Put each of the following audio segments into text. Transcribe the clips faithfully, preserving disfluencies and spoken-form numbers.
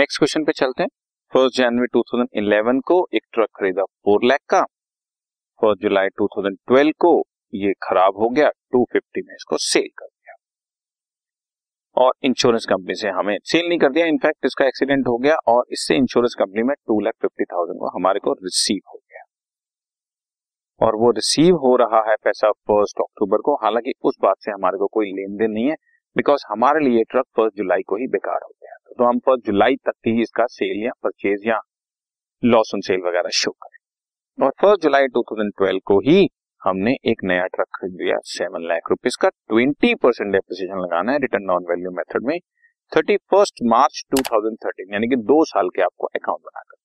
Next question पे चलते हैं। फर्स्ट जनवरी दो हज़ार ग्यारह को एक ट्रक खरीदा चार लाख का, फर्स्ट जुलाई दो हज़ार बारह को ये खराब हो गया, दो सौ पचास में इसको सेल कर दिया और इंश्योरेंस कंपनी से हमें सेल नहीं कर दिया, इनफैक्ट इसका एक्सीडेंट हो गया और इससे इंश्योरेंस कंपनी में टू लाख फिफ्टी थाउजेंड को हमारे को रिसीव हो गया और वो रिसीव हो रहा है पैसा फर्स्ट अक्टूबर को, हालांकि उस बात से हमारे को कोई लेन देन नहीं है बिकॉज हमारे लिए ट्रक फर्स्ट जुलाई को ही बेकार हो गया, तो हम फर्स्ट जुलाई तक ही इसका सेल या परचेज या लॉस ऑन सेल वगैरह शो करें। और फर्स्ट जुलाई दो हज़ार बारह को ही हमने एक नया ट्रक खरीद लिया सेवन लाख रुपीस का, बीस परसेंट डेप्रिसिएशन लगाना है रिटर्न ऑन वैल्यू मेथड में इकतीस मार्च दो हज़ार तेरह यानी कि दो साल के आपको अकाउंट बनाकर।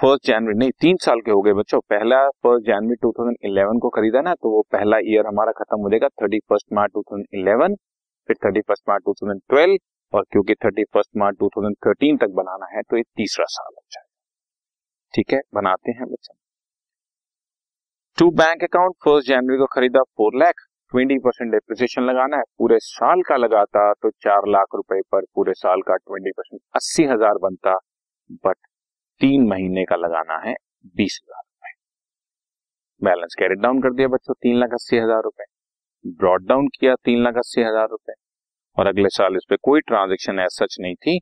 फर्स्ट जनवरी नहीं तीन साल के हो गए बच्चों, पहला फर्स्ट जनवरी दो हज़ार ग्यारह को खरीदा ना तो वो पहला ईयर हमारा खत्म हो जाएगा इकतीस मार्च दो हज़ार ग्यारह, फिर इकतीस मार्च दो हज़ार बारह और क्योंकि इकतीस मार्च दो हज़ार तेरह तक बनाना है तो ये तीसरा साल हो जाएगा। ठीक है, बनाते हैं बच्चों। टू बैंक अकाउंट फर्स्ट जनवरी को खरीदा चार लाख, बीस परसेंट डेप्रिसिएशन लगाना है, पूरे साल का लगाता तो चार लाख रुपए पर पूरे साल का बीस परसेंट अस्सी हजार बनता, बट तीन महीने का लगाना है बीस हजार रुपए। बैलेंस कैरिड डाउन कर दिया बच्चों तीन लाख अस्सी हजार रुपए, ब्रॉड डाउन किया तीन लाख अस्सी हजार रुपए और अगले साल इस पे कोई ट्रांजैक्शन ऐसा सच नहीं थी,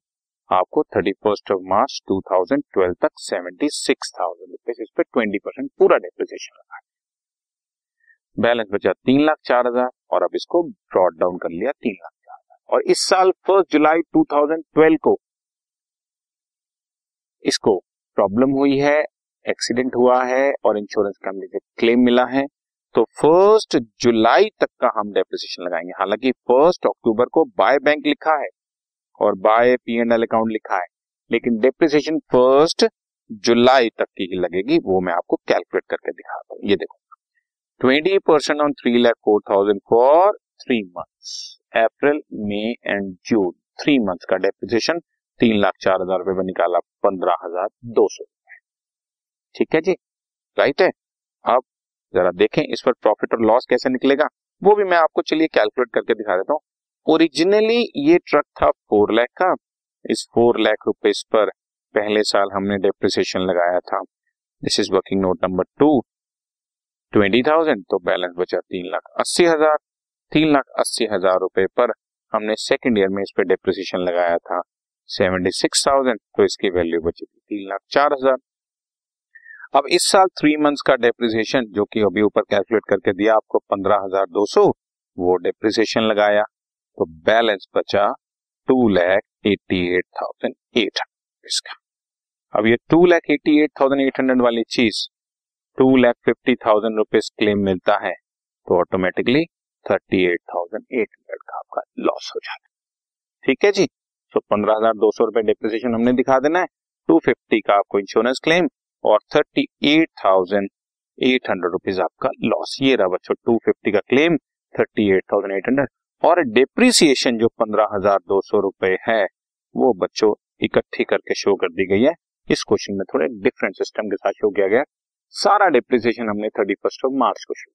आपको इकतीस मार्च दो हज़ार बारह तक छिहत्तर हज़ार रुपए इस पे बीस परसेंट पूरा डेप्रिसिएशन लगा, बैलेंस बचा तीन लाख चार हजार और अब इसको ब्रॉड डाउन कर लिया तीन लाख चार हजार और इस साल फर्स्ट जुलाई दो हज़ार बारह को इसको प्रॉब्लम हुई है, एक्सीडेंट हुआ है और इंश्योरेंस कंपनी से क्लेम मिला है, तो फर्स्ट जुलाई तक का हम डेप्रिसिएशन लगाएंगे, हालांकि फर्स्ट अक्टूबर को बाय बैंक लिखा है और by P and L account लिखा है लेकिन डेप्रिसिएशन फर्स्ट जुलाई तक की ही लगेगी, वो मैं आपको कैलकुलेट करके दिखाता हूँ। ये देखो twenty percent on three lakh four thousand for three months April May and June, three months का डेप्रिसिएशन तीन लाख चार हजार रुपये में निकाला पंद्रह हजार दो सौ रुपए। ठीक है जी, राइट है। अब जरा देखें इस पर प्रॉफिट और लॉस कैसे निकलेगा, वो भी मैं आपको चलिए कैलकुलेट करके दिखा देता हूँ। ओरिजिनली ये ट्रक था चार लाख का, इस चार लाख रुपए पर पहले साल हमने डेप्रिसिएशन लगाया था, this is working note number two, बीस हज़ार, तो बैलेंस बचा तीन लाख अस्सी हजार, तीन लाख अस्सी हजार रुपए पर हमने सेकेंड ईयर में इस पर डेप्रिसिएशन लगाया था छिहत्तर हज़ार, तो इसकी वैल्यू बची थी तीन लाख चार हजार। अब इस साल थ्री मंथ्स का डेप्रिसिएशन जो कि अभी ऊपर कैलकुलेट करके दिया आपको पंद्रह हज़ार दो सौ, वो डेप्रिसिएशन लगाया तो बैलेंस बचा टू लैख अट्ठासी हज़ार आठ सौ इसका। अब ये टू लैख अट्ठासी हज़ार आठ सौ वाली चीज टू लैख पचास हज़ार रुपए क्लेम मिलता है तो ऑटोमेटिकली अड़तीस हज़ार आठ सौ का आपका लॉस हो जाता है। ठीक है जी, तो पंद्रह हज़ार दो सौ रुपए डेप्रिसिएशन हमने दिखा देना है, दो सौ पचास का आपको इंश्योरेंस क्लेम और अड़तीस हज़ार आठ सौ रुपीस आपका लॉस। ये रहा बच्चों दो सौ पचास का क्लेम अड़तीस हज़ार आठ सौ और डेप्रिसिएशन जो पंद्रह हज़ार दो सौ रुपए है वो बच्चों इकट्ठी करके शो कर दी गई है। इस क्वेश्चन में थोड़े डिफरेंट सिस्टम के साथ शो किया गया, सारा डेप्रिसिएशन हमने इकतीस मार्च को शो,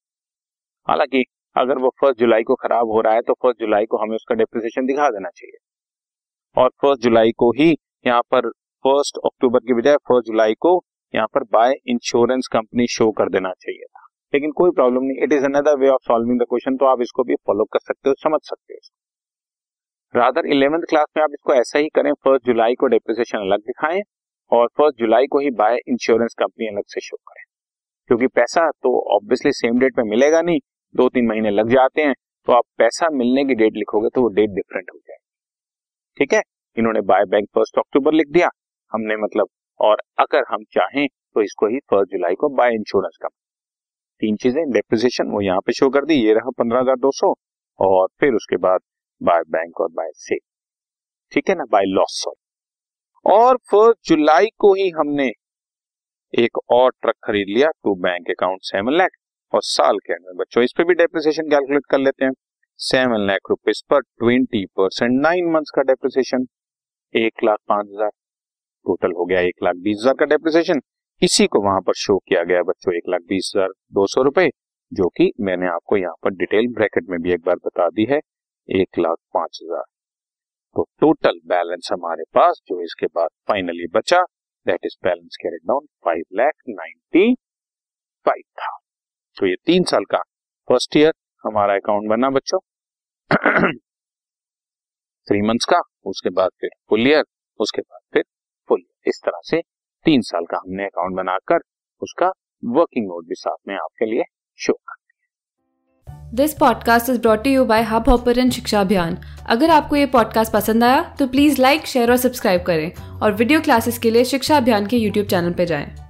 हालांकि अगर वो फर्स्ट जुलाई को खराब हो रहा है तो फर्स्ट जुलाई को हमें उसका डेप्रिसिएशन दिखा देना चाहिए और फर्स्ट जुलाई को ही यहाँ पर फर्स्ट अक्टूबर की बजाय फर्स्ट जुलाई को यहाँ पर बाय इंश्योरेंस कंपनी शो कर देना चाहिए था, लेकिन कोई प्रॉब्लम नहीं, it is another way of solving the question, तो आप इसको भी फॉलो कर सकते हो, समझ सकते हो। रादर इलेवेंथ क्लास में आप इसको ऐसा ही करें, फर्स्ट जुलाई को डेप्रिसिएशन अलग दिखाएं और फर्स्ट जुलाई को ही बाय इंश्योरेंस कंपनी अलग से शो करें, क्योंकि पैसा तो ऑब्वियसली सेम डेट पे मिलेगा नहीं, दो तीन महीने लग जाते हैं, तो आप पैसा मिलने की डेट लिखोगे तो वो डेट डिफरेंट हो जाएगी। ठीक है, इन्होंने बाय बैंक फर्स्ट अक्टूबर लिख दिया हमने मतलब, और अगर हम चाहें तो इसको ही फर्स्ट जुलाई को बाय इंश्योरेंस का, तीन चीजें डेप्रिसिएशन वो यहाँ पे शो कर दी, ये रहा पंद्रह हज़ार दो सौ और फिर उसके बाद बाय बैंक और बाय सेल। ठीक है ना, बाय लॉस सॉरी। और फर्स्ट जुलाई को ही हमने एक और ट्रक खरीद लिया to bank account seven lakh और साल के अंदर बच्चों इस पे भी डेप्रिसिएशन कैलकुलेट कर लेते हैं, सेवन लाख रुपीज पर ट्वेंटी परसेंट नाइन मंथ्स का डेप्रिसिएशन एक लाख पांच हजार टोटल हो गया एक लाख बीस हजार का डेप्रिसिएशन, इसी को वहां पर शो किया गया बच्चों एक लाख बीस हजार दो सौ रुपए, जो कि मैंने आपको यहाँ पर डिटेल ब्रैकेट में भी एक बार बता दी है एक लाख पांच हजार। तो टोटल बैलेंस हमारे पास जो इसके बाद फाइनली बचा that is balance carried down five lakh ninety five thousand. तो ये तीन साल का फर्स्ट ईयर हमारा अकाउंट बना बच्चों थ्री मंथ्स का, उसके बाद फिर फुल ईयर, उसके बाद फिर फुल ईयर, इस तरह से तीन साल का हमने अकाउंट बनाकर उसका वर्किंग नोट भी साथ में आपके लिए शो कर। This podcast is brought you by Hubhopper and Shiksha Abhiyan. अगर आपको ये पॉडकास्ट पसंद आया तो प्लीज़ लाइक, शेयर और सब्सक्राइब करें और वीडियो क्लासेस के लिए शिक्षा अभियान के यूट्यूब चैनल पर जाएं।